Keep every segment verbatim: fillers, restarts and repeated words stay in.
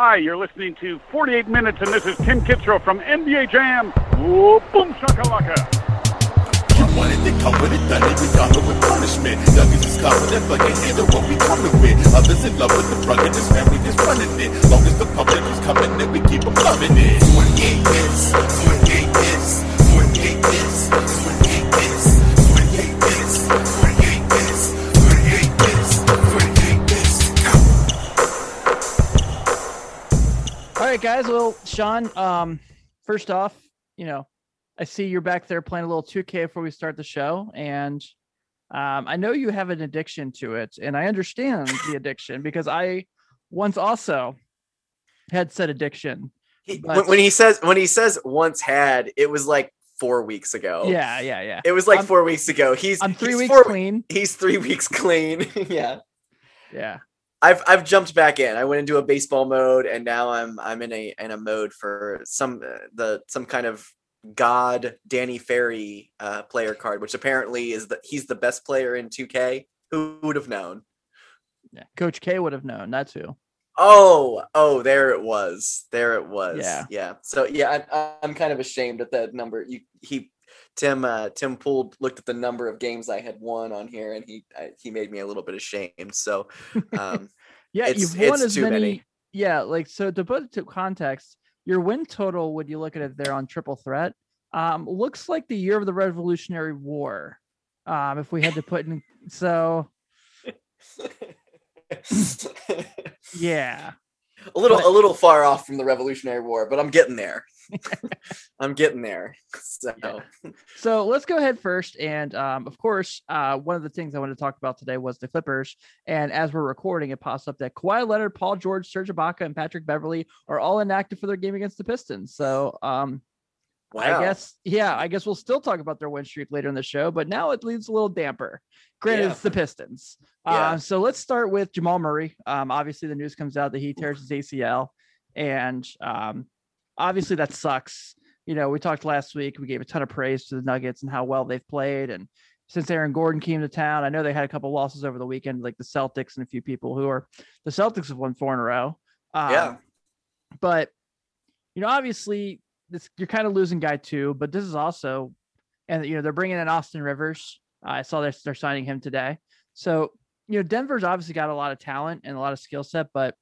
Hi, you're listening to forty-eight minutes, and this is Tim Kitzrow from N B A Jam. Whoa, boom, shakalaka. Wanted to come with it, done it, we got it with punishment. Nuggets is caught with that fucking end of what we coming with. Others in love with the rugged, this family that's running it. Long as the public is coming, then we keep them loving it. twenty-eight minutes, twenty-eight minutes, twenty-eight minutes, twenty-eight minutes, twenty-eight minutes, twenty-eight minutes, twenty-eight minutes, twenty-eight minutes, go. All right, guys, well, Sean, um, first off, you know, I see you're back there playing a little two K before we start the show. And um, I know you have an addiction to it, and I understand the addiction because I once also had said addiction. He, but... When he says, when he says once had, it was like four weeks ago. Yeah. Yeah. Yeah. It was like I'm, four weeks ago. He's I'm three he's weeks four, clean. He's three weeks clean. Yeah. Yeah. I've I've jumped back in. I went into a baseball mode, and now I'm, I'm in a, in a mode for some, uh, the, some kind of God Danny Ferry uh player card, which apparently is that he's the best player in two K. Who would have known? Yeah, Coach K would have known. That's who. Oh, oh, there it was. There it was. Yeah, yeah. So yeah, I, I'm kind of ashamed at that number. You, he, Tim, uh, Tim Poole looked at the number of games I had won on here, and he I, he made me a little bit ashamed. So, um, yeah, you've won as many, many. Yeah, like so. To put it to context. Your win total, when you look at it there on Triple Threat, um, looks like the year of the Revolutionary War. Um, if we had to put in, so yeah, a little, but... a little far off from the Revolutionary War, but I'm getting there. I'm getting there. So, yeah. So let's go ahead first, and um, of course, uh, one of the things I wanted to talk about today was the Clippers. And as we're recording, it pops up that Kawhi Leonard, Paul George, Serge Ibaka, and Patrick Beverly are all inactive for their game against the Pistons. So, um, wow. I guess, yeah, I guess we'll still talk about their win streak later in the show, but now it leaves a little damper. Granted, yeah. It's the Pistons. Yeah. Uh, so let's start with Jamal Murray. Um, obviously, the news comes out that he tears his A C L, and um. Obviously, that sucks. You know, we talked last week. We gave a ton of praise to the Nuggets and how well they've played. And since Aaron Gordon came to town, I know they had a couple losses over the weekend, like the Celtics and a few people who are the Celtics have won four in a row. Um, yeah. But, you know, obviously, this, you're kind of losing guy two, but this is also, and, you know, they're bringing in Austin Rivers. Uh, I saw they're, they're signing him today. So, you know, Denver's obviously got a lot of talent and a lot of skill set, but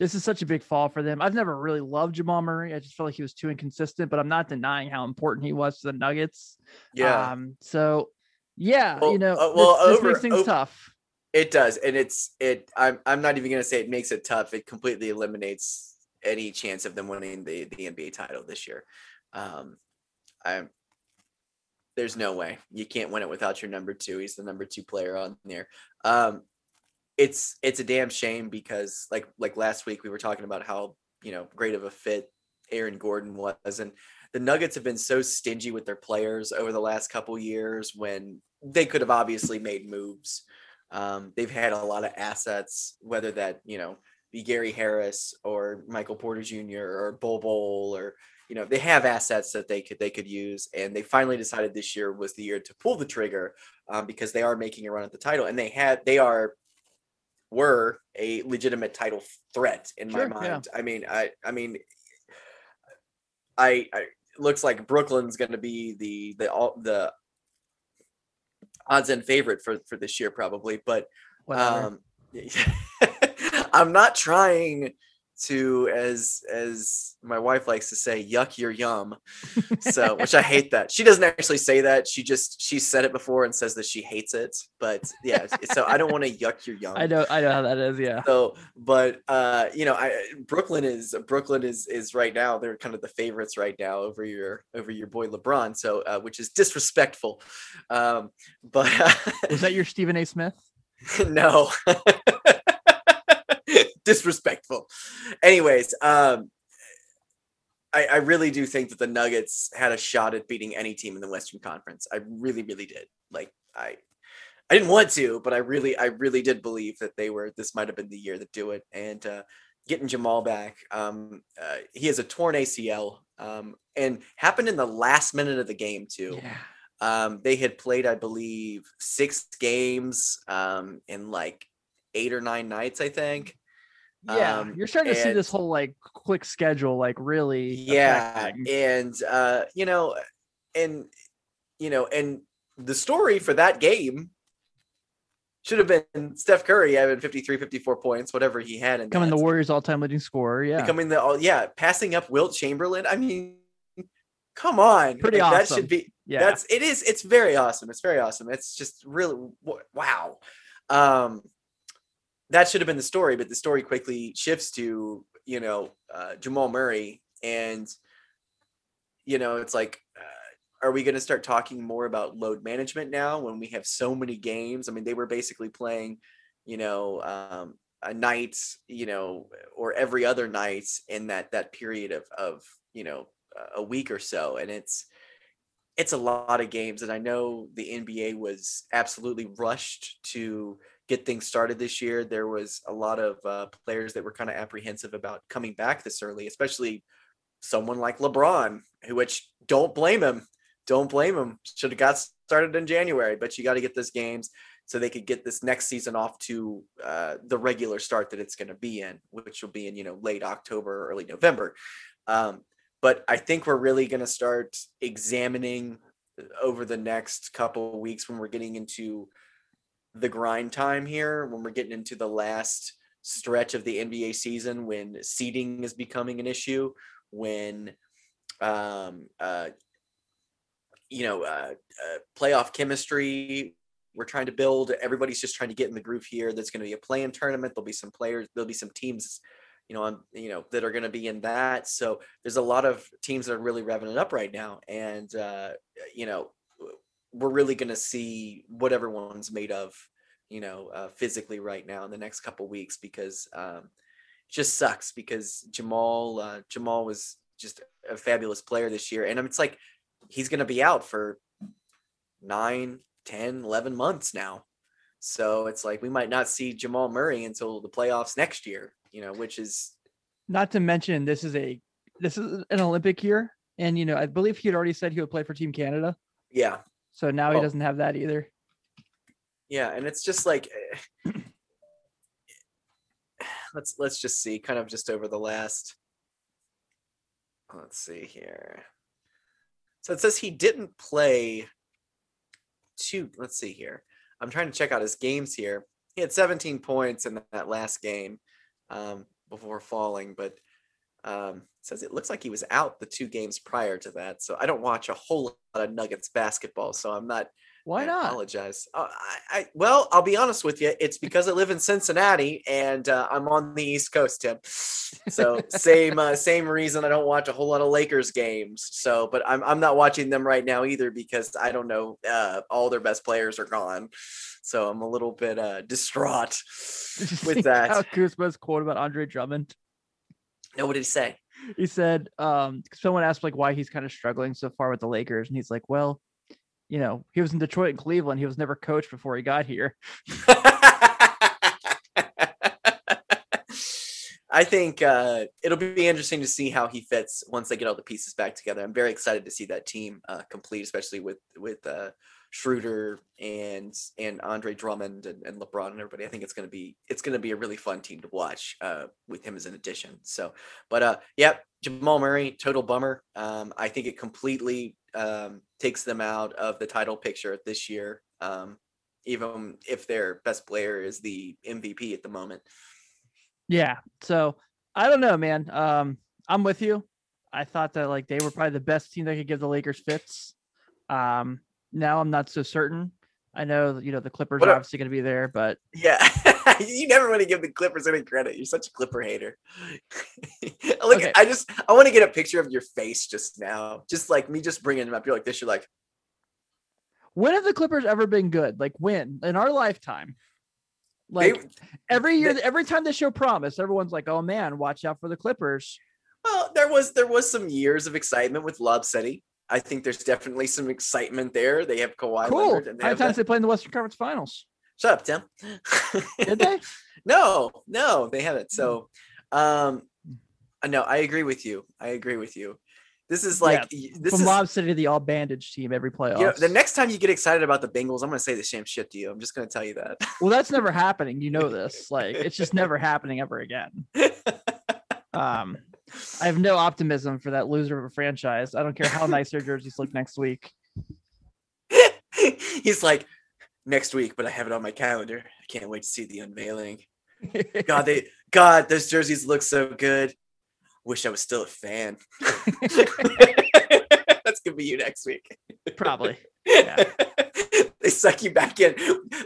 this is such a big fall for them. I've never really loved Jamal Murray. I just felt like he was too inconsistent, but I'm not denying how important he was to the Nuggets. Yeah. Um, so, yeah, well, you know, uh, well, this, over, this makes things over, tough. It does, and it's it. I'm I'm not even going to say it makes it tough. It completely eliminates any chance of them winning the the N B A title this year. Um, I'm. There's no way you can't win it without your number two. He's the number two player on there. Um, It's it's a damn shame because like like last week we were talking about how, you know, great of a fit Aaron Gordon was, and the Nuggets have been so stingy with their players over the last couple years when they could have obviously made moves. Um, they've had a lot of assets, whether that, you know, be Gary Harris or Michael Porter Junior or Bol Bol, or, you know, they have assets that they could they could use, and they finally decided this year was the year to pull the trigger um, because they are making a run at the title, and they had they are. were a legitimate title threat in sure, my mind. Yeah. I mean, I, I mean, I, I looks like Brooklyn's going to be the, the, all the odds and favorite for, for this year probably, but um, I'm not trying to, as, as my wife likes to say, yuck your yum. So, which I hate that. She doesn't actually say that. She just, she said it before and says that she hates it, but yeah. So I don't want to yuck your yum. I know, I know how that is. Yeah. So, but uh, you know, I, Brooklyn is, Brooklyn is, is right now, they're kind of the favorites right now over your, over your boy LeBron. So, uh, which is disrespectful. Um, but is that your Stephen A. Smith? No. Disrespectful. Anyways, um, I, I really do think that the Nuggets had a shot at beating any team in the Western Conference. I really, really did. Like I, I didn't want to, but I really, I really did believe that they were. This might have been the year to do it. And uh, getting Jamal back, um, uh, he has a torn A C L, um, and happened in the last minute of the game too. Yeah. Um, they had played, I believe, six games um, in like eight or nine nights, I think. Yeah, um, you're starting to and, see this whole like quick schedule, like really. Yeah, affecting. and uh, you know, and you know, and the story for that game should have been Steph Curry having fifty-three, fifty-four points, whatever he had, and becoming the Warriors' all-time leading scorer. Yeah, becoming the all, yeah, passing up Wilt Chamberlain. I mean, come on, pretty like, awesome. That should be. Yeah, that's it is. It's very awesome. It's very awesome. It's just really wow. Um, that should have been the story, but the story quickly shifts to, you know, uh, Jamal Murray. And, you know, it's like, uh, are we going to start talking more about load management now when we have so many games? I mean, they were basically playing, you know, um, a night, you know, or every other night in that, that period of, of, you know, a week or so. And it's, it's a lot of games. And I know the N B A was absolutely rushed to get things started this year. There was a lot of uh, players that were kind of apprehensive about coming back this early, especially someone like LeBron, who, which don't blame him. Don't blame him. Should have got started in January, but you got to get those games so they could get this next season off to uh, the regular start that it's going to be in, which will be in, you know, late October, or early November. Um, but I think we're really going to start examining over the next couple of weeks when we're getting into the grind time here, when we're getting into the last stretch of the N B A season, when seeding is becoming an issue, when um uh you know uh, uh playoff chemistry we're trying to build. Everybody's just trying to get in the groove here. That's going to be a play-in tournament. There'll be some players, there'll be some teams, you know, on, you know, that are going to be in that. So there's a lot of teams that are really revving it up right now, and uh you know we're really going to see what everyone's made of, you know, uh, physically right now in the next couple of weeks, because um, it just sucks because Jamal, uh, Jamal was just a fabulous player this year. And it's like, he's going to be out for nine, ten, eleven months now. So it's like, we might not see Jamal Murray until the playoffs next year, you know, which is. Not to mention, this is a, this is an Olympic year. And, you know, I believe he had already said he would play for Team Canada. Yeah. So now he oh. doesn't have that either. Yeah. And it's just like, let's, let's just see kind of just over the last, let's see here. So it says he didn't play two. Let's see here. I'm trying to check out his games here. He had seventeen points in that last game um, before falling, but um says it looks like he was out the two games prior to that. So I don't watch a whole lot of Nuggets basketball, so I'm not. Why not? I apologize. Uh, I, I well, I'll be honest with you. It's because I live in Cincinnati and uh, I'm on the East Coast, Tim. So same uh, same reason I don't watch a whole lot of Lakers games. So, but I'm I'm not watching them right now either because I don't know. Uh, all their best players are gone, so I'm a little bit uh, distraught with that. How Kuzma's quote about Andre Drummond. No, what did he say? He said, um, someone asked like why he's kind of struggling so far with the Lakers. And he's like, well, you know, he was in Detroit and Cleveland. He was never coached before he got here. I think uh, it'll be interesting to see how he fits once they get all the pieces back together. I'm very excited to see that team uh, complete, especially with, with uh, Schroeder and, and Andre Drummond and, and LeBron and everybody. I think it's going to be, it's going to be a really fun team to watch uh, with him as an addition. So, but uh, yep, Jamal Murray, total bummer. Um, I think it completely um, takes them out of the title picture this year. Um, even if their best player is the M V P at the moment. Yeah. So I don't know, man. Um, I'm with you. I thought that like they were probably the best team that could give the Lakers fits. Um, Now I'm not so certain. I know, you know, the Clippers what are obviously going to be there, but yeah, you never want to give the Clippers any credit. You're such a Clipper hater. Look, okay. I just I want to get a picture of your face just now, just like me, just bringing them up. You're like this. You're like, when have the Clippers ever been good? Like when in our lifetime? Like they, every year, they, every time they show promise, everyone's like, oh man, watch out for the Clippers. Well, there was there was some years of excitement with Lob City. I think there's definitely some excitement there. They have Kawhi cool. Leonard. And they How many times that. They play in the Western Conference Finals? Shut up, Tim. Did they? No, no, they haven't. So, um, no, I agree with you. I agree with you. This is like yeah, this from is, Lob City to the all bandage team every playoff. You know, the next time you get excited about the Bengals, I'm going to say the same shit to you. I'm just going to tell you that. Well, that's never happening. You know this. Like, it's just never happening ever again. Um, I have no optimism for that loser of a franchise. I don't care how nice their jerseys look next week. He's like, next week, but I have it on my calendar. I can't wait to see the unveiling. God, they God, those jerseys look so good. Wish I was still a fan. That's gonna be you next week. Probably. Yeah. They suck you back in,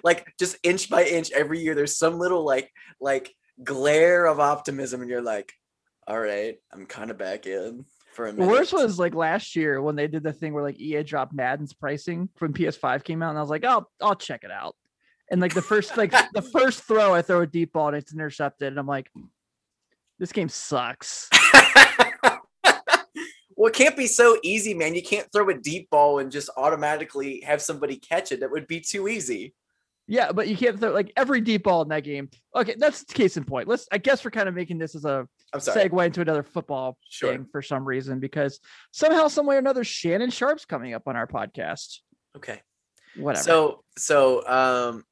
like, just inch by inch every year. There's some little like like glare of optimism, and you're like, all right, I'm kind of back in for a minute. The worst was like last year when they did the thing where like E A dropped Madden's pricing when P S five came out, and I was like, I'll I'll check it out. And like the first like the first throw, I throw a deep ball and it's intercepted, and I'm like, this game sucks. Well, it can't be so easy, man. You can't throw a deep ball and just automatically have somebody catch it. That would be too easy. Yeah, but you can't throw like every deep ball in that game. Okay, that's case in point. Let's, I guess we're kind of making this as a segue into another football sure. thing for some reason, because somehow, some way or another, Shannon Sharpe's coming up on our podcast. Okay. Whatever. So, so, um,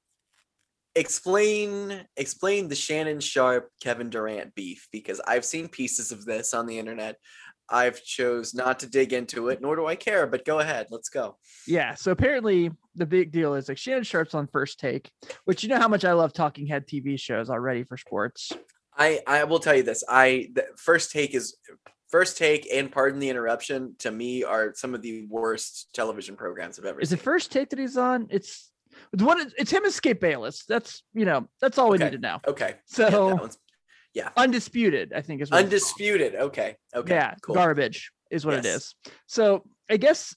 Explain explain the Shannon Sharpe Kevin Durant beef, because I've seen pieces of this on the internet. I've chose not to dig into it, nor do I care, but go ahead. Let's go. Yeah. So apparently the big deal is like Shannon Sharpe's on First Take, which, you know how much I love talking head T V shows already for sports. I, I will tell you this. I the First Take is First Take and Pardon the Interruption to me are some of the worst television programs I've ever is seen. Is it First Take that he's on? It's What it's him and Skip Bayless. That's you know that's all we okay. need to know. Okay. So yeah, yeah. Undisputed, I think is what Undisputed. Okay. Okay. Yeah. Cool. Garbage is what yes. it is. So I guess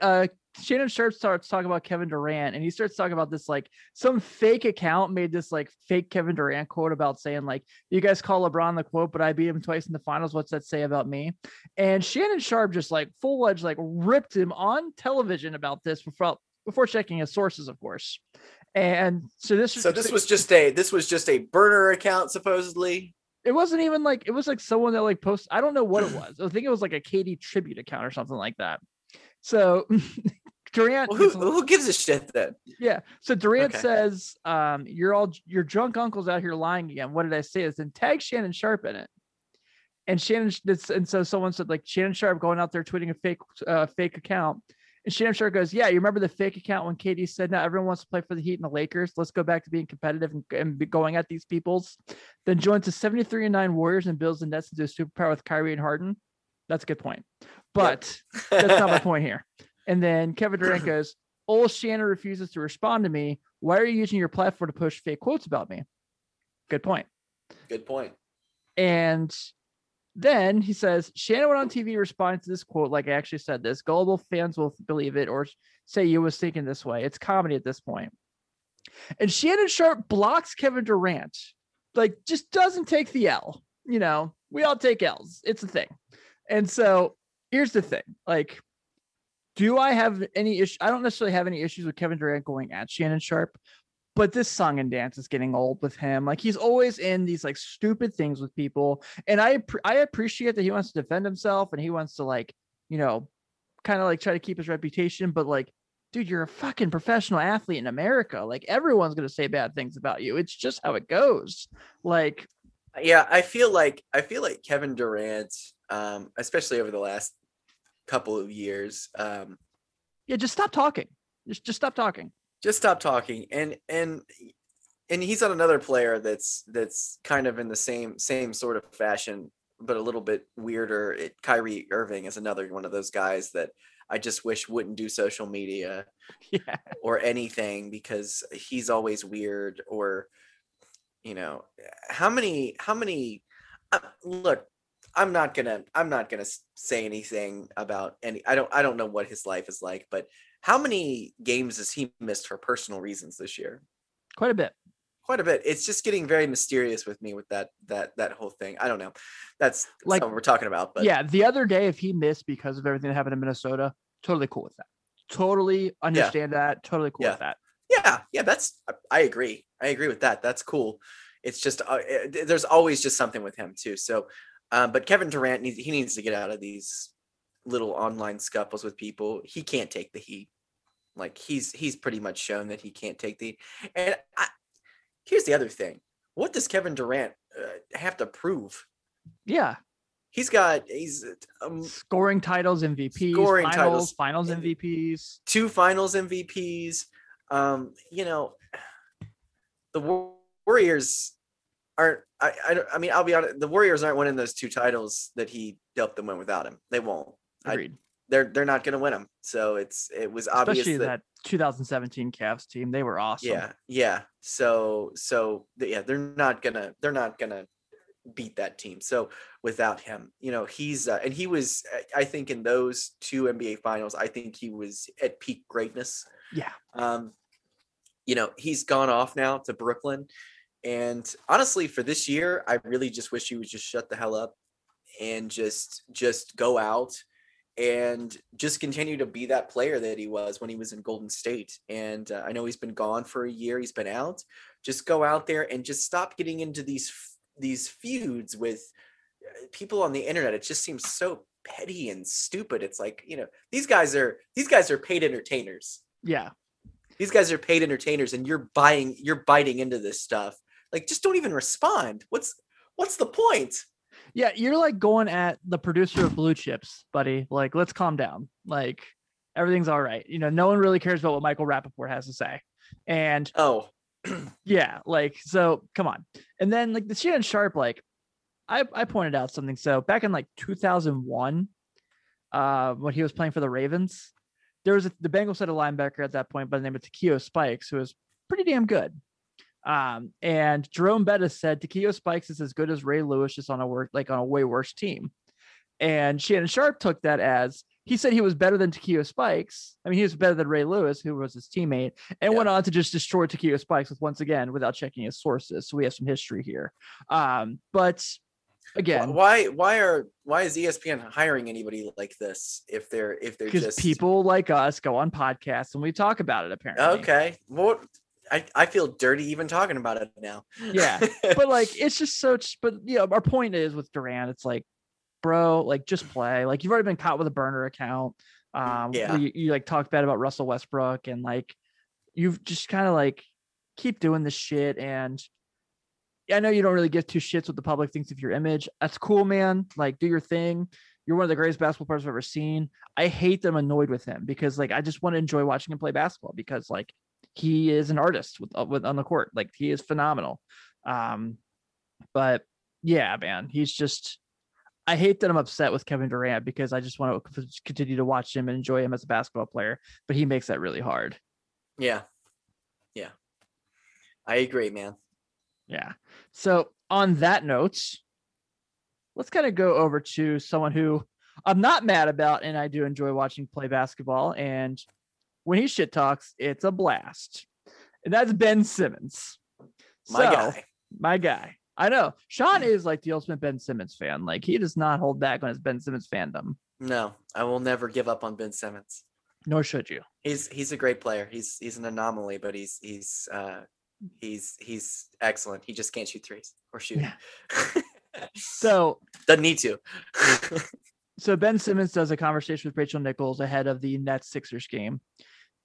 uh, Shannon Sharpe starts talking about Kevin Durant, and he starts talking about this like some fake account made this like fake Kevin Durant quote about saying like, you guys call LeBron the quote, but I beat him twice in the finals. What's that say about me? And Shannon Sharpe just like full edge like ripped him on television about this before. Before checking his sources, of course. And so this so this was just a this was just a burner account, supposedly. It wasn't even like it was like someone that like post. I don't know what it was. I think it was like a K D tribute account or something like that. So Durant, well, who, who gives a shit then? Yeah. So Durant okay. says, um, "You're all your drunk uncle's out here lying again. What did I say?" Then tag Shannon Sharpe in it. And Shannon, and so someone said like Shannon Sharpe going out there tweeting a fake uh, fake account. And Shannon Sharpe goes, yeah, you remember the fake account when K D said, now everyone wants to play for the Heat and the Lakers. Let's go back to being competitive and, and be going at these peoples. Then joins the seventy-three and nine Warriors and builds the Nets into a superpower with Kyrie and Harden. That's a good point. But yeah. that's not my point here. And then Kevin Durant goes, old Shannon refuses to respond to me. Why are you using your platform to push fake quotes about me? Good point. Good point. And then he says, Shannon went on T V responding to this quote like I actually said this. Gullible fans will believe it or say you was thinking this way. It's comedy at this point. And Shannon Sharpe blocks Kevin Durant. Like, just doesn't take the L. You know, we all take L's. It's a thing. And so here's the thing. Like, do I have any issue? I don't necessarily have any issues with Kevin Durant going at Shannon Sharpe. But this song and dance is getting old with him. Like, he's always in these like stupid things with people. And I, I appreciate that he wants to defend himself and he wants to like, you know, kind of like try to keep his reputation, but like, dude, you're a fucking professional athlete in America. Like, everyone's going to say bad things about you. It's just how it goes. Like, yeah, I feel like, I feel like Kevin Durant, um, especially over the last couple of years. Um, yeah. Just stop talking. Just, just stop talking. Just stop talking. And and and he's on another player that's that's kind of in the same same sort of fashion, but a little bit weirder. It, Kyrie Irving is another one of those guys that I just wish wouldn't do social media yeah. or anything, because he's always weird. Or, you know, how many how many uh, look, I'm not gonna I'm not gonna say anything about any. I don't I don't know what his life is like, but. How many games has he missed for personal reasons this year? Quite a bit. Quite a bit. It's just getting very mysterious with me with that that that whole thing. I don't know. That's like what we're talking about. But yeah, the other day, if he missed because of everything that happened in Minnesota, totally cool with that. Totally understand yeah. that. Totally cool yeah. with that. Yeah, yeah. That's I agree. I agree with that. That's cool. It's just uh, there's always just something with him too. So, uh, but Kevin Durant needs he needs to get out of these little online scuffles with people, he can't take the heat. Like he's he's pretty much shown that he can't take the. And I, here's the other thing: what does Kevin Durant uh, have to prove? Yeah, he's got he's um, scoring titles, M V Ps, scoring finals, titles, finals M V Ps, two finals M V Ps. Um, you know, the Warriors aren't. I, I I mean, I'll be honest. The Warriors aren't winning those two titles that he helped them win without him. They won't. Agreed. I, They're they're not going to win them, so it's it was obvious. Especially that, that twenty seventeen Cavs team, they were awesome. Yeah, yeah. So so yeah, they're not gonna they're not gonna beat that team. So without him, you know, he's uh, and he was I think in those two N B A finals, I think he was at peak greatness. Yeah. Um, you know, he's gone off now to Brooklyn, and honestly, for this year, I really just wish he would just shut the hell up and just just go out. And just continue to be that player that he was when he was in Golden State. And uh, I know he's been gone for a year. He's been out. Just go out there and just stop getting into these these feuds with people on the internet. It just seems so petty and stupid. It's like, you know, these guys are these guys are paid entertainers. Yeah, these guys are paid entertainers, and you're buying you're biting into this stuff. Like, just don't even respond. What's what's the point? Yeah, you're like going at the producer of Blue Chips, buddy. Like, let's calm down. Like, everything's all right. You know, no one really cares about what Michael Rappaport has to say. And oh, yeah, like, so come on. And then like the Shannon Sharpe, like I, I pointed out something. So back in like two thousand one, uh, when he was playing for the Ravens, there was a, the Bengals had a linebacker at that point by the name of Takeo Spikes, who was pretty damn good. Um, and Jerome Bettis said Takeo Spikes is as good as Ray Lewis, just on a work, like on a way worse team. And Shannon Sharpe took that as he said he was better than Takeo Spikes. I mean, he was better than Ray Lewis, who was his teammate, and yeah. went on to just destroy Takeo Spikes with, once again, without checking his sources. So we have some history here. Um, but again, why, why are, why is E S P N hiring anybody like this? If they're, if they're just people like us go on podcasts and we talk about it, apparently. Okay. Well, I, I feel dirty even talking about it now. Yeah. But like, it's just so, but you know, our point is with Durant, it's like, bro, like just play, like you've already been caught with a burner account. Um, yeah. you, you like talked bad about Russell Westbrook, and like, you've just kind of like keep doing this shit. And I know you don't really give two shits what the public thinks of your image. That's cool, man. Like, do your thing. You're one of the greatest basketball players I've ever seen. I hate that I'm annoyed with him, because like, I just want to enjoy watching him play basketball, because like, he is an artist with, with on the court. Like, he is phenomenal. Um, but yeah, man, he's just, I hate that I'm upset with Kevin Durant, because I just want to continue to watch him and enjoy him as a basketball player, but he makes that really hard. Yeah. Yeah. I agree, man. Yeah. So on that note, let's kind of go over to someone who I'm not mad about, and I do enjoy watching play basketball, and when he shit talks, it's a blast. And that's Ben Simmons. My so, guy. My guy. I know. Sean is like the ultimate Ben Simmons fan. Like, he does not hold back on his Ben Simmons fandom. No, I will never give up on Ben Simmons. Nor should you. He's he's a great player. He's he's an anomaly, but he's he's uh, he's he's excellent. He just can't shoot threes or shoot. Yeah. So doesn't need to. So Ben Simmons does a conversation with Rachel Nichols ahead of the Nets Sixers game.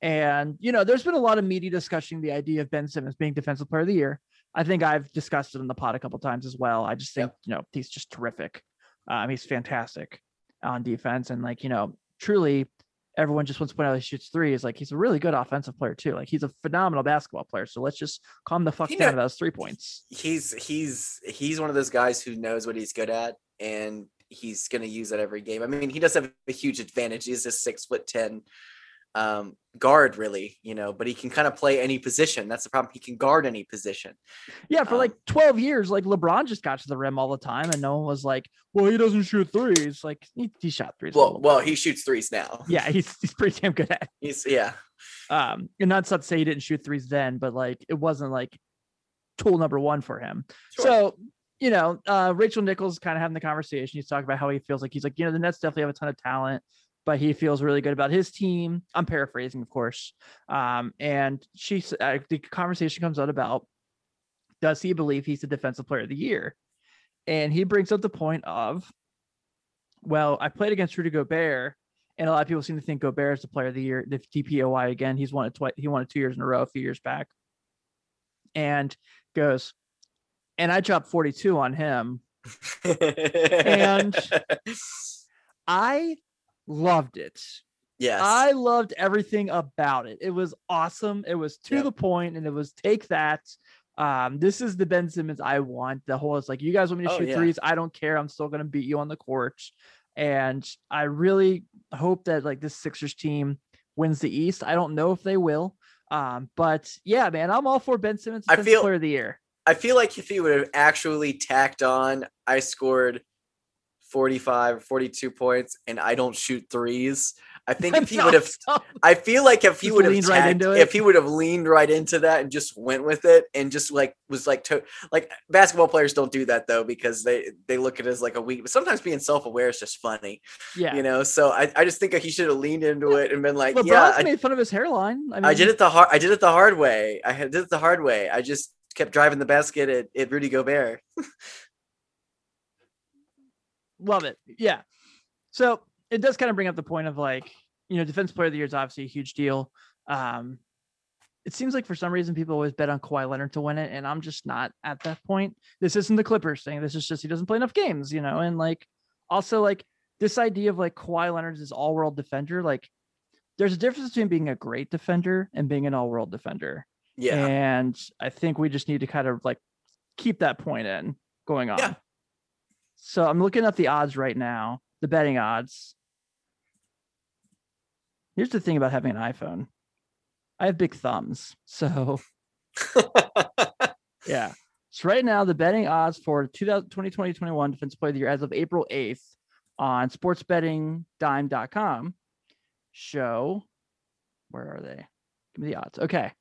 And, you know, there's been a lot of media discussing the idea of Ben Simmons being Defensive Player of the Year. I think I've discussed it on the pod a couple of times as well. I just think, yep. you know, he's just terrific. Um, he's fantastic on defense. And like, you know, truly everyone just wants to point out he shoots three is like, he's a really good offensive player too. Like, he's a phenomenal basketball player. So let's just calm the fuck he down knows, about those three points. He's, he's, he's one of those guys who knows what he's good at, and he's going to use that every game. I mean, he does have a huge advantage. He's a six foot ten um guard, really, you know, but he can kind of play any position. That's the problem. He can guard any position. Yeah, for um, like twelve years, like LeBron just got to the rim all the time, and no one was like, well, he doesn't shoot threes. Like, he, he shot threes. Well, well, he shoots threes now. Yeah, he's he's pretty damn good at it. He's yeah. Um, and not to say he didn't shoot threes then, but like it wasn't like tool number one for him. Sure. So you know, uh, Rachel Nichols kind of having the conversation. He's talking about how he feels like he's like, you know, the Nets definitely have a ton of talent, but he feels really good about his team. I'm paraphrasing, of course. Um, and she, uh, the conversation comes out about, does he believe he's the Defensive Player of the Year? And he brings up the point of well, I played against Rudy Gobert, and a lot of people seem to think Gobert is the player of the year, the T P O Y again. He's won it twice. He won it two years in a row, a few years back. And goes, and I dropped forty-two on him. And I loved it. Yes. I loved everything about it. It was awesome. It was to yep. the point, and it was take that. Um, this is the Ben Simmons I want. The whole is like, you guys want me to oh, shoot yeah. threes? I don't care. I'm still going to beat you on the court. And I really hope that like this Sixers team wins the East. I don't know if they will. Um, but yeah, man, I'm all for Ben Simmons. I feel player of the year. I feel like if he would have actually tacked on, I scored forty-five, forty-two points, and I don't shoot threes. I think if he no, would have, stop. I feel like if he just would have, tacked, right into it. if he would have leaned right into that and just went with it and just like, was like, to, like basketball players don't do that though, because they, they look at it as like a weak, but sometimes being self-aware is just funny, yeah. you know? So I, I just think he should have leaned into it and been like, LeBron's yeah, I made fun of his hairline. I mean, I did it the hard, I did it the hard way. I did it the hard way. I just kept driving the basket at, at Rudy Gobert. Love it. Yeah. So it does kind of bring up the point of like, you know, defense player of the year is obviously a huge deal. Um, it seems like for some reason people always bet on Kawhi Leonard to win it. And I'm just not at that point. This isn't the Clippers thing. This is just, he doesn't play enough games, you know? And like, also like this idea of like Kawhi Leonard is all world defender. Like there's a difference between being a great defender and being an all world defender. Yeah. And I think we just need to kind of like keep that point in going on. Yeah. So I'm looking at the odds right now, the betting odds. Here's the thing about having an iPhone. I have big thumbs. So yeah. So right now the betting odds for twenty twenty, twenty twenty-one Defensive Player of the Year as of April eighth on sports betting dime dot com show. Where are they? Give me the odds. Okay.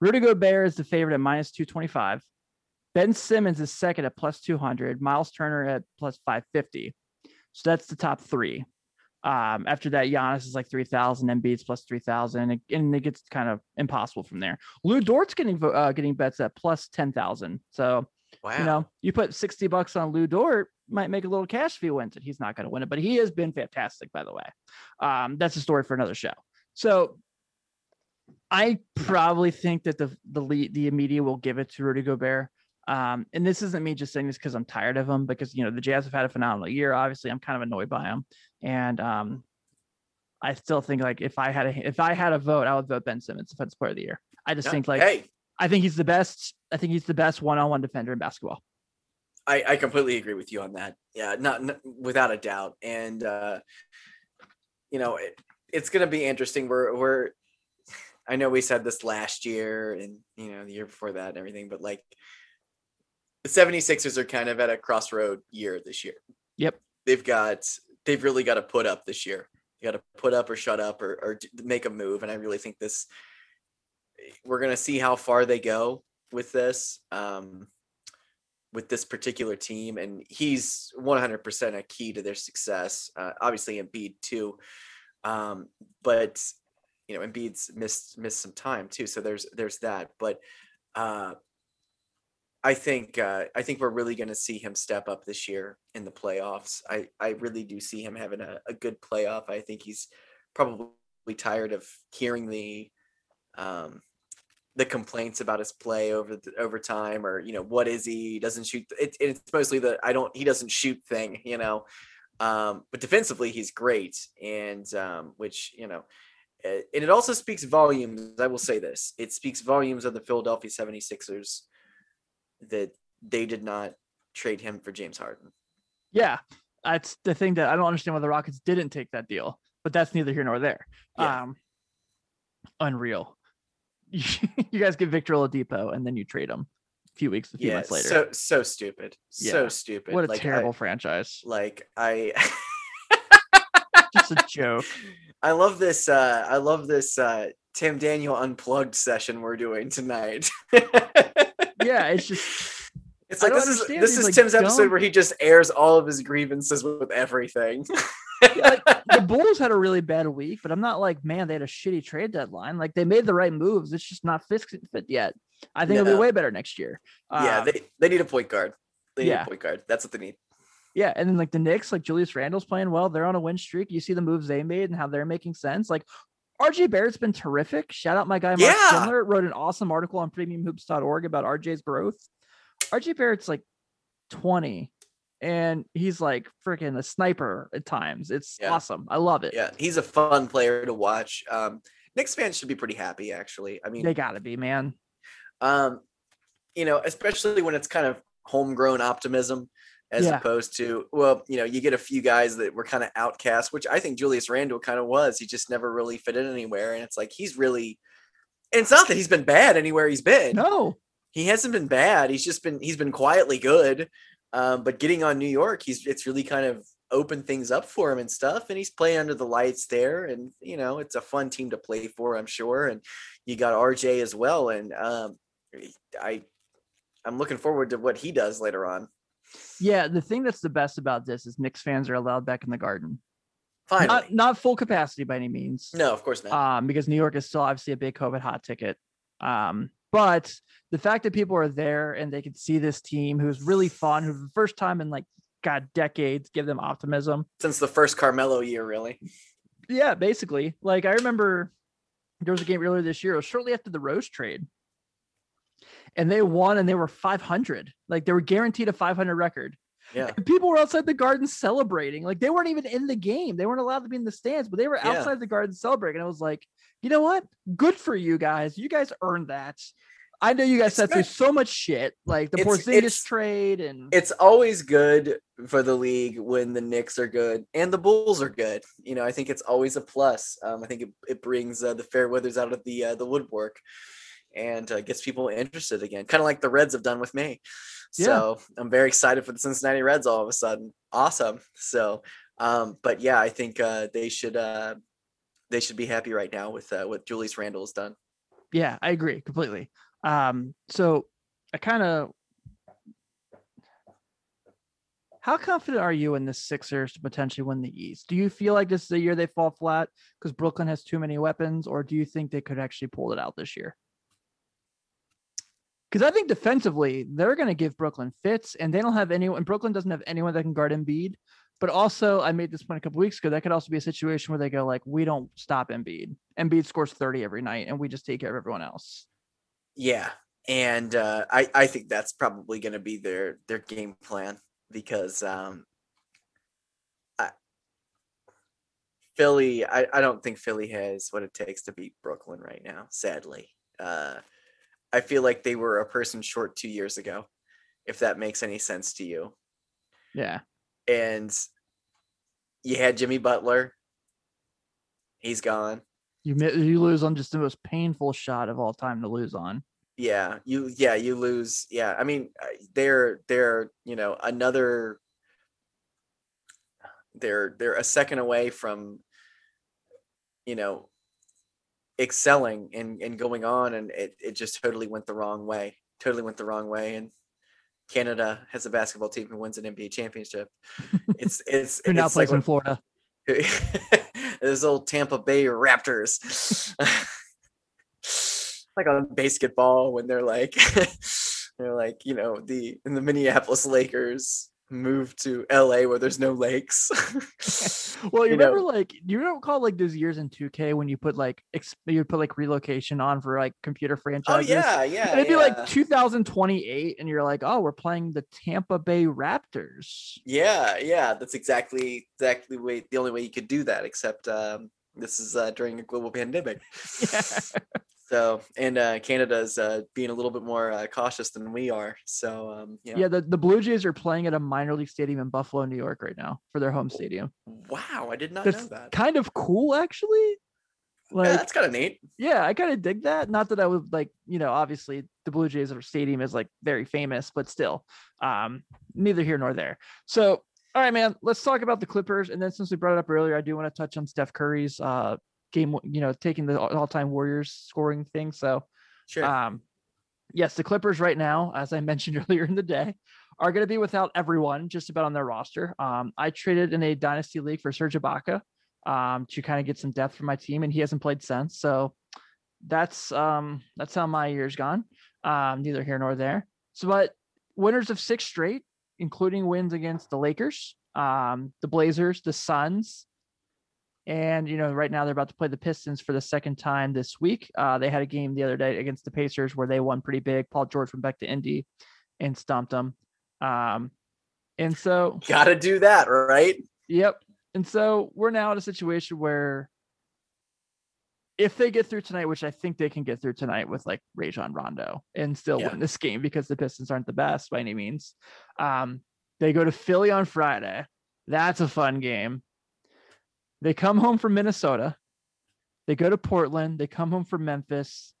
Rudy Gobert is the favorite at minus two twenty-five. Ben Simmons is second at plus two hundred. Miles Turner at plus five fifty. So that's the top three. Um, after that, Giannis is like three thousand. Embiid's plus three thousand. And, and it gets kind of impossible from there. Lou Dort's getting uh, getting bets at plus ten thousand. So, wow. you know, you put sixty bucks on Lou Dort, might make a little cash if he wins it. He's not going to win it, but he has been fantastic, by the way. Um, that's a story for another show. So, I probably think that the, the, lead, the media will give it to Rudy Gobert. Um, and this isn't me just saying this because I'm tired of him, because, you know, the Jazz have had a phenomenal year. Obviously, I'm kind of annoyed by him. And um, I still think like if I had a if I had a vote, I would vote Ben Simmons Defensive Player of the Year. I just okay. think like hey. I think he's the best. I think he's the best one on one defender in basketball. I, I completely agree with you on that. Yeah, not, not without a doubt. And, uh, you know, it, it's going to be interesting. We're we're I know we said this last year and, you know, the year before that and everything, but like. The 76ers are kind of at a crossroad year this year. Yep. They've got, they've really got to put up this year. You got to put up or shut up or, or make a move. And I really think this, we're going to see how far they go with this, um, with this particular team. And he's one hundred percent a key to their success. Uh, obviously Embiid too. Um, but you know, Embiid's missed, missed some time too. So there's, there's that, but, uh, I think uh, I think we're really going to see him step up this year in the playoffs. I, I really do see him having a, a good playoff. I think he's probably tired of hearing the um, the complaints about his play over the, over time, or you know, what is he? He doesn't shoot. It, it's mostly the I don't he doesn't shoot thing, you know. Um, but defensively, he's great, and um, which you know. And it also speaks volumes. I will say this: it speaks volumes of the Philadelphia 76ers. That they did not trade him for James Harden. Yeah. That's the thing that I don't understand why the Rockets didn't take that deal, but that's neither here nor there. Yeah. Um, unreal. You guys get Victor Oladipo and then you trade him a few weeks, a few yeah, months later. So, so stupid. Yeah. So stupid. What a like, terrible I, franchise. Like I, just a joke. I love this. Uh, I love this uh, Tim Daniel Unplugged session we're doing tonight. Yeah, it's just it's like this is this is like, Tim's dumb. Episode where he just airs all of his grievances with everything. Yeah, like, the Bulls had a really bad week, but I'm not like, man, they had a shitty trade deadline. Like they made the right moves. It's just not fit yet. I think no. it'll be way better next year. Yeah, um, they, they need a point guard. They need yeah. a point guard. That's what they need. Yeah, and then like the Knicks, like Julius Randle's playing well. They're on a win streak. You see the moves they made and how they're making sense. Like R J Barrett's been terrific. Shout out my guy Mark yeah. Schindler, wrote an awesome article on premium hoops dot org about R J's growth. R J Barrett's like twenty, and he's like freaking a sniper at times. It's yeah. awesome. I love it. Yeah, he's a fun player to watch. Um, Knicks fans should be pretty happy, actually. I mean, they gotta be, man. Um, you know, especially when it's kind of homegrown optimism. As yeah. opposed to, well, you know, you get a few guys that were kind of outcast, which I think Julius Randle kind of was. He just never really fit in anywhere. And it's like, he's really, and it's not that he's been bad anywhere he's been. No, he hasn't been bad. He's just been, he's been quietly good. Um, but getting on New York, he's, it's really kind of opened things up for him and stuff. And he's playing under the lights there. And, you know, it's a fun team to play for, I'm sure. And you got R J as well. And um, I, I'm looking forward to what he does later on. Yeah, the thing that's the best about this is Knicks fans are allowed back in the Garden. Fine, not, not full capacity by any means. No, of course not. Um, because New York is still obviously a big COVID hot ticket. Um, but the fact that people are there and they can see this team, who's really fun, who for the first time in like God decades, give them optimism since the first Carmelo year, really. Yeah, basically. Like I remember there was a game earlier this year, it was shortly after the Rose trade. And they won, and they were five hundred. Like they were guaranteed a five hundred record. Yeah. And people were outside the Garden celebrating. Like they weren't even in the game. They weren't allowed to be in the stands, but they were outside yeah. the Garden celebrating. And I was like, you know what? Good for you guys. You guys earned that. I know you guys it's sat not, through so much shit, like the Porzingis trade, and it's always good for the league when the Knicks are good and the Bulls are good. You know, I think it's always a plus. Um, I think it, it brings uh, the fair weathers out of the uh, the woodwork. And uh, gets people interested again, kind of like the Reds have done with me. Yeah. So I'm very excited for the Cincinnati Reds all of a sudden. Awesome. So, um, but yeah, I think uh, they should uh, they should be happy right now with uh, what Julius Randle has done. Yeah, I agree completely. Um, so I kind of, how confident are you in the Sixers to potentially win the East? Do you feel like this is the year they fall flat because Brooklyn has too many weapons, or do you think they could actually pull it out this year? Because I think defensively, they're going to give Brooklyn fits, and they don't have anyone. Brooklyn doesn't have anyone that can guard Embiid. But also, I made this point a couple weeks ago, that could also be a situation where they go like, we don't stop Embiid. Embiid scores thirty every night, and we just take care of everyone else. Yeah, and uh, I, I think that's probably going to be their their game plan because um, I, Philly, I, I don't think Philly has what it takes to beat Brooklyn right now, sadly. Uh I feel like they were a person short two years ago, if that makes any sense to you. Yeah. And you had Jimmy Butler. He's gone. You you lose on just the most painful shot of all time to lose on. Yeah. You, yeah, you lose. Yeah. I mean, they're, they're, you know, another, they're, they're a second away from, you know, excelling and, and going on, and it, it just totally went the wrong way. Totally went the wrong way. And Canada has a basketball team who wins an N B A championship. It's it's who now plays like in Florida. Those old Tampa Bay Raptors. Like on basketball when they're like they're like, you know, the in the Minneapolis Lakers moved to L A where there's no lakes. Well, you, you remember know. like you don't call like those years in two K when you put like exp- you put like relocation on for like computer franchises. Oh yeah, yeah. And it'd yeah. be like two thousand twenty-eight, and you're like, oh, we're playing the Tampa Bay Raptors. Yeah, yeah, that's exactly exactly way, the only way you could do that, except um, this is uh, during a global pandemic. Yeah. So, and uh, Canada's uh, being a little bit more uh, cautious than we are. So, um, yeah, yeah the, the Blue Jays are playing at a minor league stadium in Buffalo, New York right now for their home stadium. Wow. I did not That's know that. Kind of cool, actually. Like, yeah, that's kind of neat. Yeah, I kind of dig that. Not that I would like, you know, obviously the Blue Jays stadium is like very famous, but still um, neither here nor there. So, all right, man, let's talk about the Clippers. And then since we brought it up earlier, I do want to touch on Steph Curry's uh game, you know, taking the all-time Warriors scoring thing. So sure. um yes, the Clippers right now, as I mentioned earlier in the day, are going to be without everyone just about on their roster. um I traded in a dynasty league for Serge Ibaka um to kind of get some depth for my team, and he hasn't played since. So that's um that's how my year's gone. Um neither here nor there. So but winners of six straight, including wins against the Lakers, um, the Blazers, the Suns. And, you know, right now they're about to play the Pistons for the second time this week. Uh, they had a game the other day against the Pacers where they won pretty big. Paul George went back to Indy and stomped them. Um, and so got to do that, right? Yep. And so we're now in a situation where if they get through tonight, which I think they can get through tonight with like Rajon Rondo and still yeah. win this game because the Pistons aren't the best by any means. Um, they go to Philly on Friday. That's a fun game. They come home from Minnesota. They go to Portland. They come home from Memphis.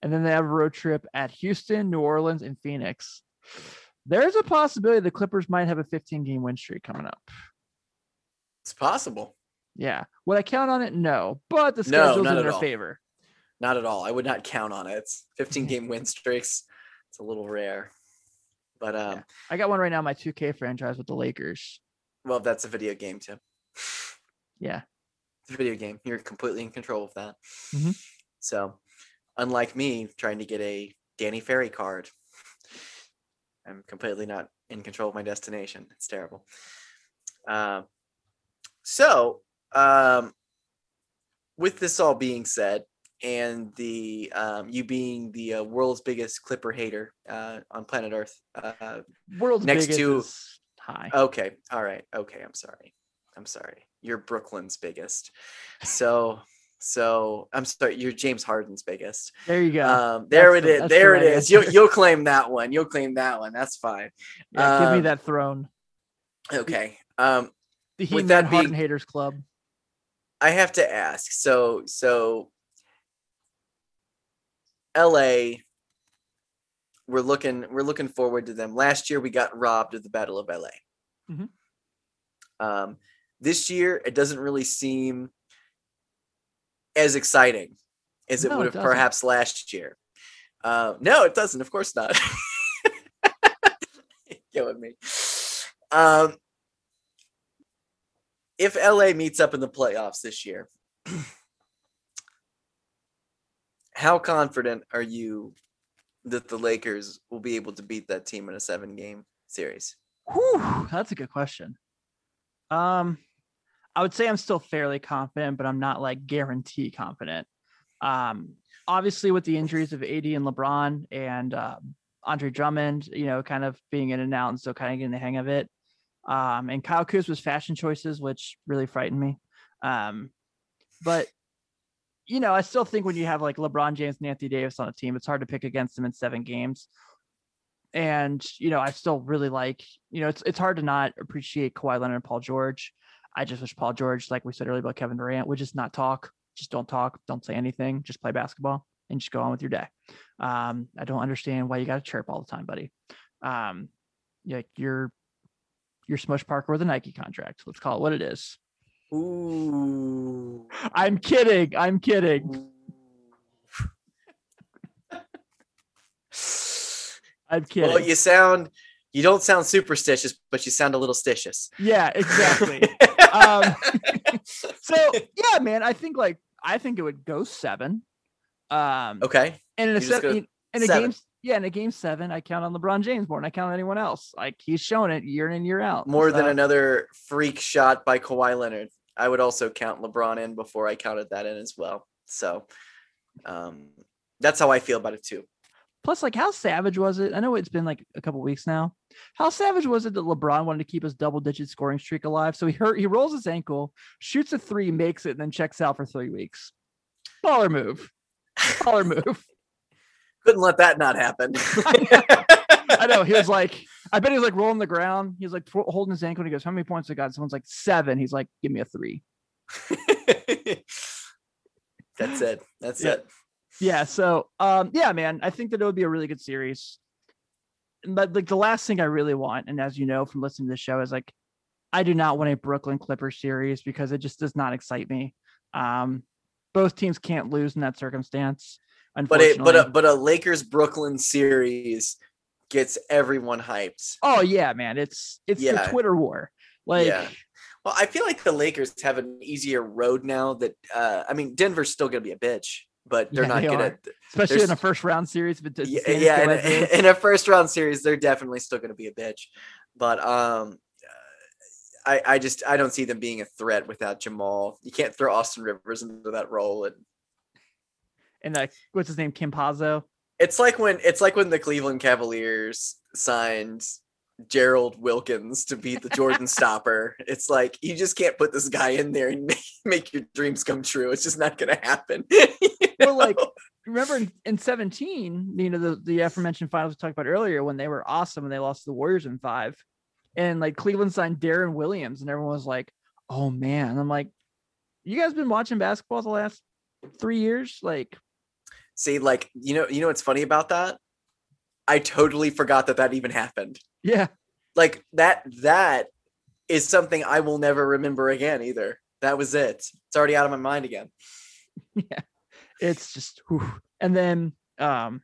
And then they have a road trip at Houston, New Orleans, and Phoenix. There's a possibility the Clippers might have a fifteen-game win streak coming up. It's possible. Yeah. Would I count on it? No. But the schedule's no, in their all. favor. Not at all. I would not count on it. fifteen-game win streaks. It's a little rare. But um, yeah. I got one right now in my two K franchise with the Lakers. Well, that's a video game, Tim. Yeah. It's a video game. You're completely in control of that. Mm-hmm. So, unlike me trying to get a Danny Ferry card, I'm completely not in control of my destination. It's terrible. Um, so... Um, with this all being said, and the um, you being the uh, world's biggest Clipper hater uh, on planet Earth, uh, world's next biggest to is high. Okay, all right, okay. I'm sorry, I'm sorry. You're Brooklyn's biggest. So, so I'm sorry. You're James Harden's biggest. There you go. Um, there that's it the, is. There it is. You'll you'll claim that one. You'll claim that one. That's fine. Yeah, um, give me that throne. Okay. Um, the Heat and Harden haters club. I have to ask. So, so L A, we're looking, we're looking forward to them. Last year, we got robbed of the Battle of L A. Mm-hmm. Um, this year, it doesn't really seem as exciting as it no, would have perhaps last year. Uh, no, it doesn't. Of course not. You're killing me. Um, If L A meets up in the playoffs this year, how confident are you that the Lakers will be able to beat that team in a seven-game series? Whew, that's a good question. Um, I would say I'm still fairly confident, but I'm not like guarantee confident. Um, obviously, with the injuries of A D and LeBron and um, Andre Drummond, you know, kind of being in and out and still kind of getting the hang of it. Um, and Kyle Kuzma's fashion choices, which really frightened me. Um, but, you know, I still think when you have like LeBron James and Anthony Davis on a team, it's hard to pick against them in seven games. And, you know, I still really like, you know, it's it's hard to not appreciate Kawhi Leonard and Paul George. I just wish Paul George, like we said earlier about Kevin Durant, would just not talk. Just don't talk. Don't say anything. Just play basketball and just go on with your day. Um, I don't understand why you got to chirp all the time, buddy. Um, like you're, Your Smush Parker with a Nike contract. Let's call it what it is. Ooh. I'm kidding. I'm kidding. I'm kidding. Well, you sound, you don't sound superstitious, but you sound a little stitious. Yeah, exactly. um, so yeah, man, I think like, I think it would go seven. Um, okay. And in a, se- in, in a game, Yeah, in a game seven, I count on LeBron James more than I count on anyone else. Like, he's shown it year in and year out. More so. Than another freak shot by Kawhi Leonard. I would also count LeBron in before I counted that in as well. So um, that's how I feel about it, too. Plus, like, how savage was it? I know it's been, like, a couple weeks now. How savage was it that LeBron wanted to keep his double-digit scoring streak alive? So he hurt, he rolls his ankle, shoots a three, makes it, and then checks out for three weeks. Baller move. Baller move. Couldn't let that not happen. I, know. I know. He was like, I bet he was like rolling the ground. He was like holding his ankle and he goes, how many points I got? Someone's like seven. He's like, give me a three. That's it. That's yeah. it. Yeah. So um, yeah, man, I think that it would be a really good series. But like the last thing I really want, and as you know, from listening to the show is like, I do not want a Brooklyn Clippers series because it just does not excite me. Um, both teams can't lose in that circumstance. But a, but a but a Lakers Brooklyn series gets everyone hyped. Oh yeah, man. It's it's yeah. the Twitter war. Like yeah. Well, I feel like the Lakers have an easier road now that uh, I mean Denver's still gonna be a bitch, but they're yeah, not they good are. at especially in a first round series, but yeah, yeah in, a, in a first round series, they're definitely still gonna be a bitch. But um, I, I just I don't see them being a threat without Jamal. You can't throw Austin Rivers into that role. And and uh, what's his name, Campazzo? It's like when it's like when the Cleveland Cavaliers signed Gerald Wilkins to be the Jordan stopper. It's like, you just can't put this guy in there and make, make your dreams come true. It's just not going to happen. You know? Well, like, remember in, in seventeen, you know, the, the aforementioned finals we talked about earlier, when they were awesome and they lost to the Warriors in five, and like Cleveland signed Darren Williams and everyone was like, oh man. And I'm like, you guys been watching basketball the last three years? Like, see, like, you know, you know, what's funny about that? I totally forgot that that even happened. Yeah. Like that, that is something I will never remember again either. That was it. It's already out of my mind again. Yeah. It's just, whew. And then, um,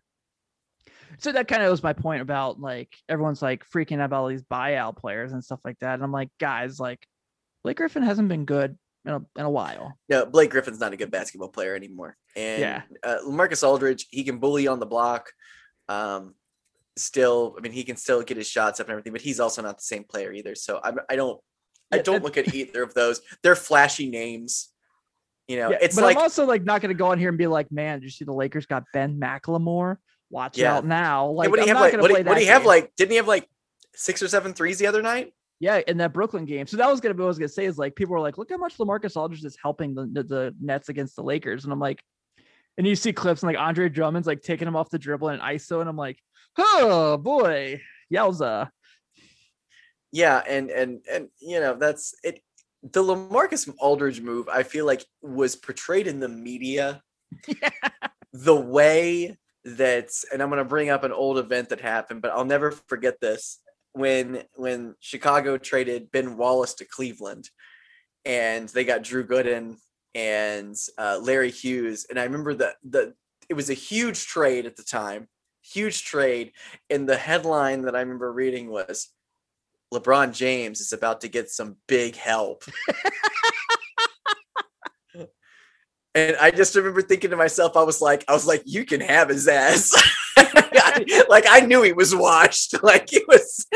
so that kind of was my point about like, everyone's like freaking out about all these buyout players and stuff like that. And I'm like, guys, like Blake Griffin hasn't been good in a, in a while. No, Blake Griffin's not a good basketball player anymore. And yeah. uh, Lamarcus Aldridge, he can bully on the block. Um, still, I mean, he can still get his shots up and everything, but he's also not the same player either. So I'm, I don't, I don't look at either of those. They're flashy names, you know. Yeah, it's but like, I'm also like not going to go on here and be like, man, did you see the Lakers got Ben McLemore? Watch yeah. out now. Like, yeah, what do you have? Like, what do, what do you have? Like, didn't he have like six or seven threes the other night? Yeah, in that Brooklyn game. So that was going to be what I was going to say is like, people were like, look how much LaMarcus Aldridge is helping the, the, the Nets against the Lakers, and I'm like, and you see clips and like Andre Drummond's like taking him off the dribble and I S O, and I'm like, oh boy, yowza. Yeah, and and and you know, that's it. The LaMarcus Aldridge move, I feel like, was portrayed in the media yeah. the way that, and I'm going to bring up an old event that happened, but I'll never forget this. When when Chicago traded Ben Wallace to Cleveland, and they got Drew Gooden and uh, Larry Hughes, and I remember the the it was a huge trade at the time. Huge trade, and the headline that I remember reading was, LeBron James is about to get some big help. And I just remember thinking to myself, I was like, I was like, you can have his ass. I, like I knew he was washed. Like it was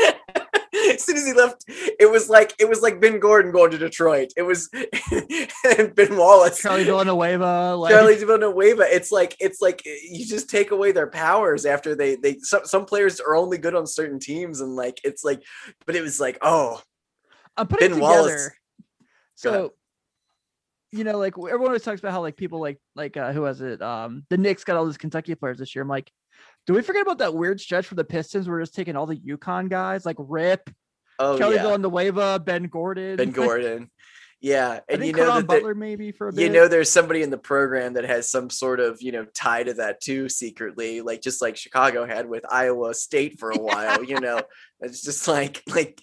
as soon as he left, it was like it was like Ben Gordon going to Detroit. It was and Ben Wallace, Charlie Villanueva, like. Charlie Villanueva. It's like it's like you just take away their powers after they they some, some players are only good on certain teams, and like it's like, but it was like, oh, I'm putting Ben together. Wallace. So you know, like everyone always talks about how like people like like uh, who was it? Um, the Knicks got all these Kentucky players this year. I'm like, do we forget about that weird stretch for the Pistons? We're just taking all the UConn guys, like Rip, oh, Kelly yeah. Villanueva, Ben Gordon, Ben Gordon, yeah, and you know that Butler maybe for a bit. You know, there's somebody in the program that has some sort of you know tie to that too secretly, like just like Chicago had with Iowa State for a while. You know, it's just like like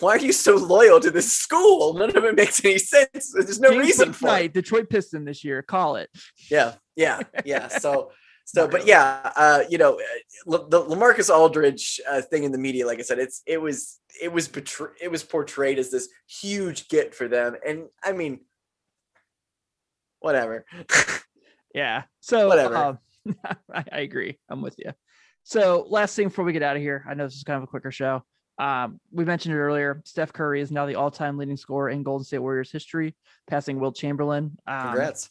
why are you so loyal to this school? None of it makes any sense. There's no James reason for it. Detroit Piston this year, call it. Yeah, yeah, yeah. So. So, but yeah, uh, you know, the LaMarcus Aldridge uh, thing in the media, like I said, it's it was it was betray- it was portrayed as this huge get for them, and I mean, whatever. Yeah. So whatever. Um, I, I agree. I'm with you. So, last thing before we get out of here, I know this is kind of a quicker show. Um, we mentioned it earlier. Steph Curry is now the all-time leading scorer in Golden State Warriors history, passing Wilt Chamberlain. Um, Congrats.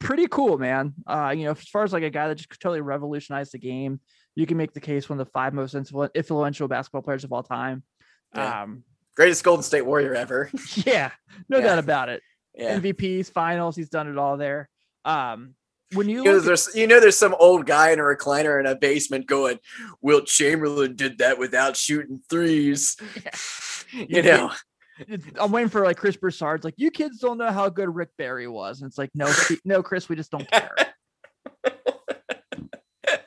Pretty cool, man. Uh, you know, as far as like a guy that just totally revolutionized the game, you can make the case one of the five most influential basketball players of all time. Yeah. Um, greatest Golden State Warrior ever. Yeah, no yeah. doubt about it. Yeah. M V Ps, finals, he's done it all there. Um, when you, you know, there's at- you know, there's some old guy in a recliner in a basement going, Wilt Chamberlain did that without shooting threes. Yeah. You, you know. Did- I'm waiting for like Chris Broussard's like, you kids don't know how good Rick Barry was. And it's like, no, no, Chris, we just don't care.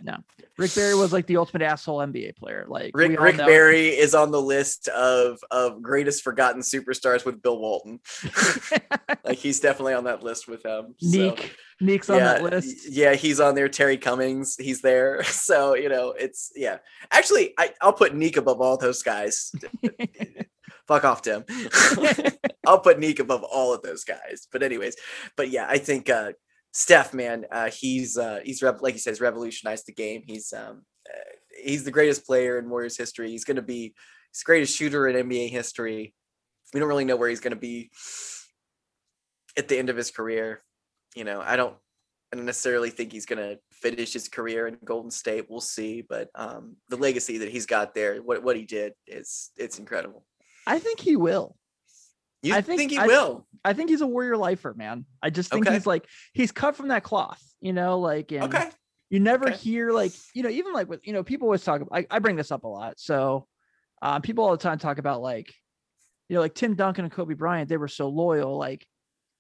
No, Rick Barry was like the ultimate asshole N B A player. Like Rick, Rick Barry is on the list of, of greatest forgotten superstars with Bill Walton. Like he's definitely on that list with him. Neek, so. Neek's on yeah, that list. Yeah. He's on there. Terry Cummings. He's there. So, you know, it's yeah, actually I, I'll put Neek above all those guys. Fuck off, Tim. I'll put Neek above all of those guys. But anyways, but yeah, I think uh, Steph, man, uh, he's uh, he's like he says, revolutionized the game. He's um, uh, he's the greatest player in Warriors history. He's gonna be He's the greatest shooter in N B A history. We don't really know where he's going to be at the end of his career. You know, I don't necessarily think he's going to finish his career in Golden State. We'll see. But um, the legacy that he's got there, what what he did, is it's incredible. I think he will. You I think, think he I, will? I think he's a Warrior lifer, man. I just think okay. he's like, he's cut from that cloth, you know, like, and okay. you never okay. hear like, you know, even like with, you know, people always talk about, I, I bring this up a lot. So um, people all the time talk about like, you know, like Tim Duncan and Kobe Bryant, they were so loyal. Like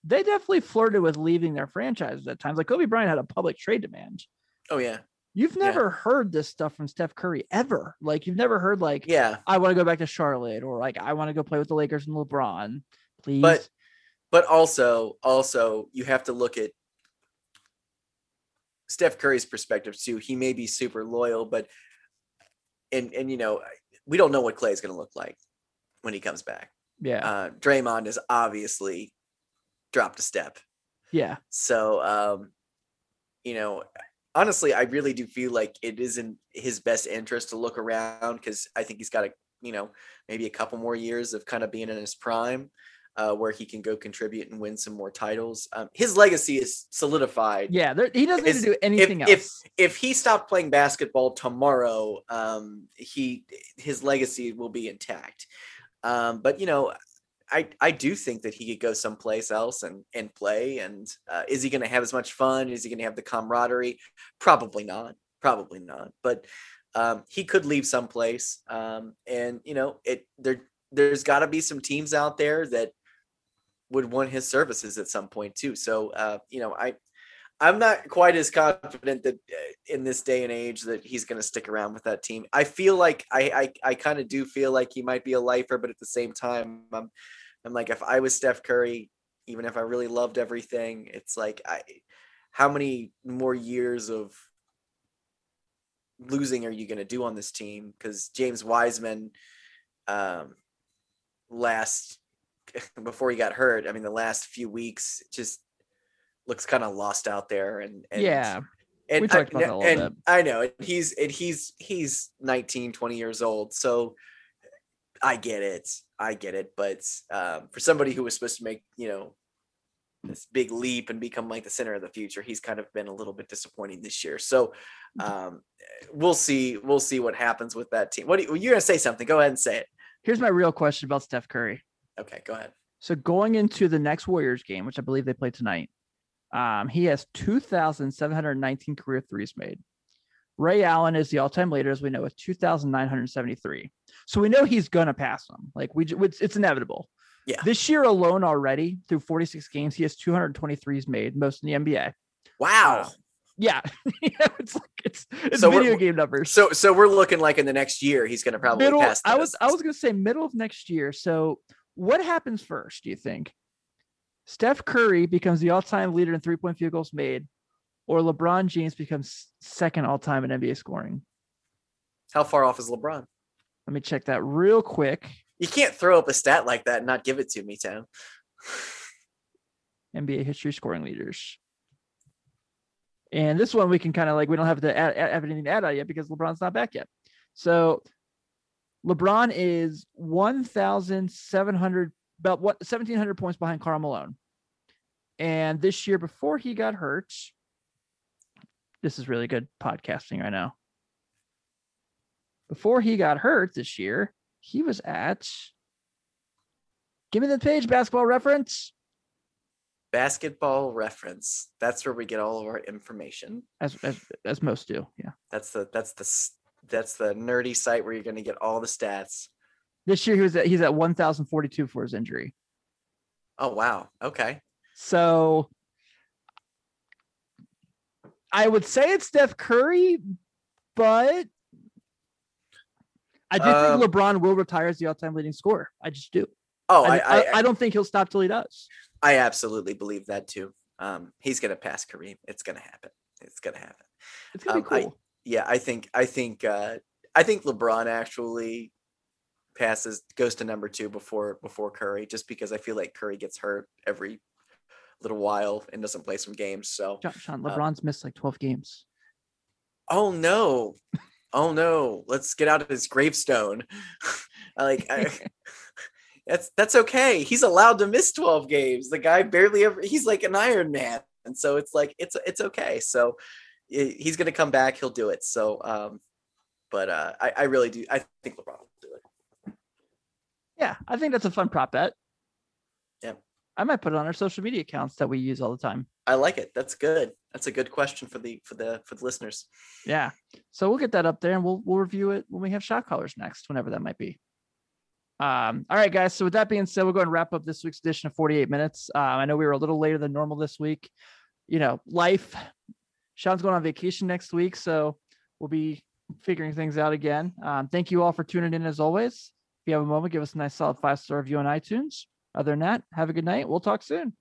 they definitely flirted with leaving their franchises at times. Like Kobe Bryant had a public trade demand. Oh yeah. You've never yeah. heard this stuff from Steph Curry ever. Like you've never heard like, yeah, I want to go back to Charlotte, or like, I want to go play with the Lakers and LeBron, please. But, but also, also you have to look at Steph Curry's perspective too. He may be super loyal, but, and, and, you know, we don't know what Klay is going to look like when he comes back. Yeah. Uh, Draymond has obviously dropped a step. Yeah. So, um, you know, honestly, I really do feel like it is in his best interest to look around, because I think he's got a, you know, maybe a couple more years of kind of being in his prime uh, where he can go contribute and win some more titles. Um, his legacy is solidified. Yeah, there, he doesn't it's, need to do anything if, else. If, if he stopped playing basketball tomorrow, um, he his legacy will be intact. Um, but, you know, I, I do think that he could go someplace else and, and play. And uh, is he going to have as much fun? Is he going to have the camaraderie? Probably not. Probably not. But um, he could leave someplace. Um, and, you know, it there, there's got to be some teams out there that would want his services at some point too. So, uh, you know, I, I'm not quite as confident that in this day and age that he's going to stick around with that team. I feel like I, I, I kind of do feel like he might be a lifer, but at the same time, I'm, I'm like, if I was Steph Curry, even if I really loved everything, it's like, I, how many more years of losing are you going to do on this team? Cause James Wiseman um, last before he got hurt. I mean, the last few weeks just, looks kind of lost out there, and, and yeah, and we talked about I, that a little and bit. I know and he's and he's he's nineteen, twenty years old, so I get it, I get it. But um, for somebody who was supposed to make, you know, this big leap and become like the center of the future, he's kind of been a little bit disappointing this year. So um, we'll see, we'll see what happens with that team. What do you, you're gonna say something? Go ahead and say it. Here's my real question about Steph Curry. Okay, go ahead. So going into the next Warriors game, which I believe they play tonight. Um, he has two thousand seven hundred nineteen career threes made. Ray Allen is the all-time leader, as we know, with two thousand nine hundred seventy-three. So we know he's going to pass him. Like we, it's, it's inevitable. Yeah. This year alone already through forty-six games, he has two hundred twenty-threes made, most in the N B A. Wow. Um, yeah. it's like, it's, it's so video game numbers. So, so we're looking like in the next year, he's going to probably middle, pass. This. I was, I was going to say middle of next year. So what happens first, do you think? Steph Curry becomes the all-time leader in three-point field goals made, or LeBron James becomes second all-time in N B A scoring? How far off is LeBron? Let me check that real quick. You can't throw up a stat like that and not give it to me, Tom. N B A history scoring leaders. And this one we can kind of like, we don't have to add, add, have anything to add on yet because LeBron's not back yet. So LeBron is one thousand seven hundred about what seventeen hundred points behind Karl Malone. And this year before he got hurt, this is really good podcasting right now. Before he got hurt this year, he was at, give me the page, basketball reference. Basketball reference. That's where we get all of our information. As, as, as most do. Yeah. That's the, that's the, that's the nerdy site where you're going to get all the stats. This year he was at, he's at one thousand forty-two for his injury. Oh wow. Okay. So I would say it's Steph Curry, but I do um, think LeBron will retire as the all-time leading scorer. I just do. Oh, I I, I, I don't think he'll stop till he does. I absolutely believe that too. Um, he's gonna pass Kareem. It's gonna happen. It's gonna happen. It's gonna um, be cool. I, yeah, I think I think uh, I think LeBron actually passes goes to number two before before Curry, just because I feel like Curry gets hurt every little while and doesn't play some games. So John, Sean, LeBron's um, missed like twelve games. Oh no. Oh no. Let's get out of his gravestone. Like, I, that's that's okay. He's allowed to miss twelve games. The guy barely ever. He's like an Iron Man, and so it's like it's it's okay. So he's gonna come back. He'll do it. So, um, but uh, I I really do. I think LeBron will do it. Yeah, I think that's a fun prop bet. Yeah, I might put it on our social media accounts that we use all the time. I like it. That's good. That's a good question for the for the for the listeners. Yeah. So we'll get that up there and we'll we'll review it when we have shot callers next, whenever that might be. Um, all right, guys. So with that being said, we're going to wrap up this week's edition of forty-eight minutes. Um, I know we were a little later than normal this week. You know, life. Sean's going on vacation next week, so we'll be figuring things out again. Um, thank you all for tuning in as always. If you have a moment, give us a nice solid five star review on iTunes. Other than that, have a good night. We'll talk soon.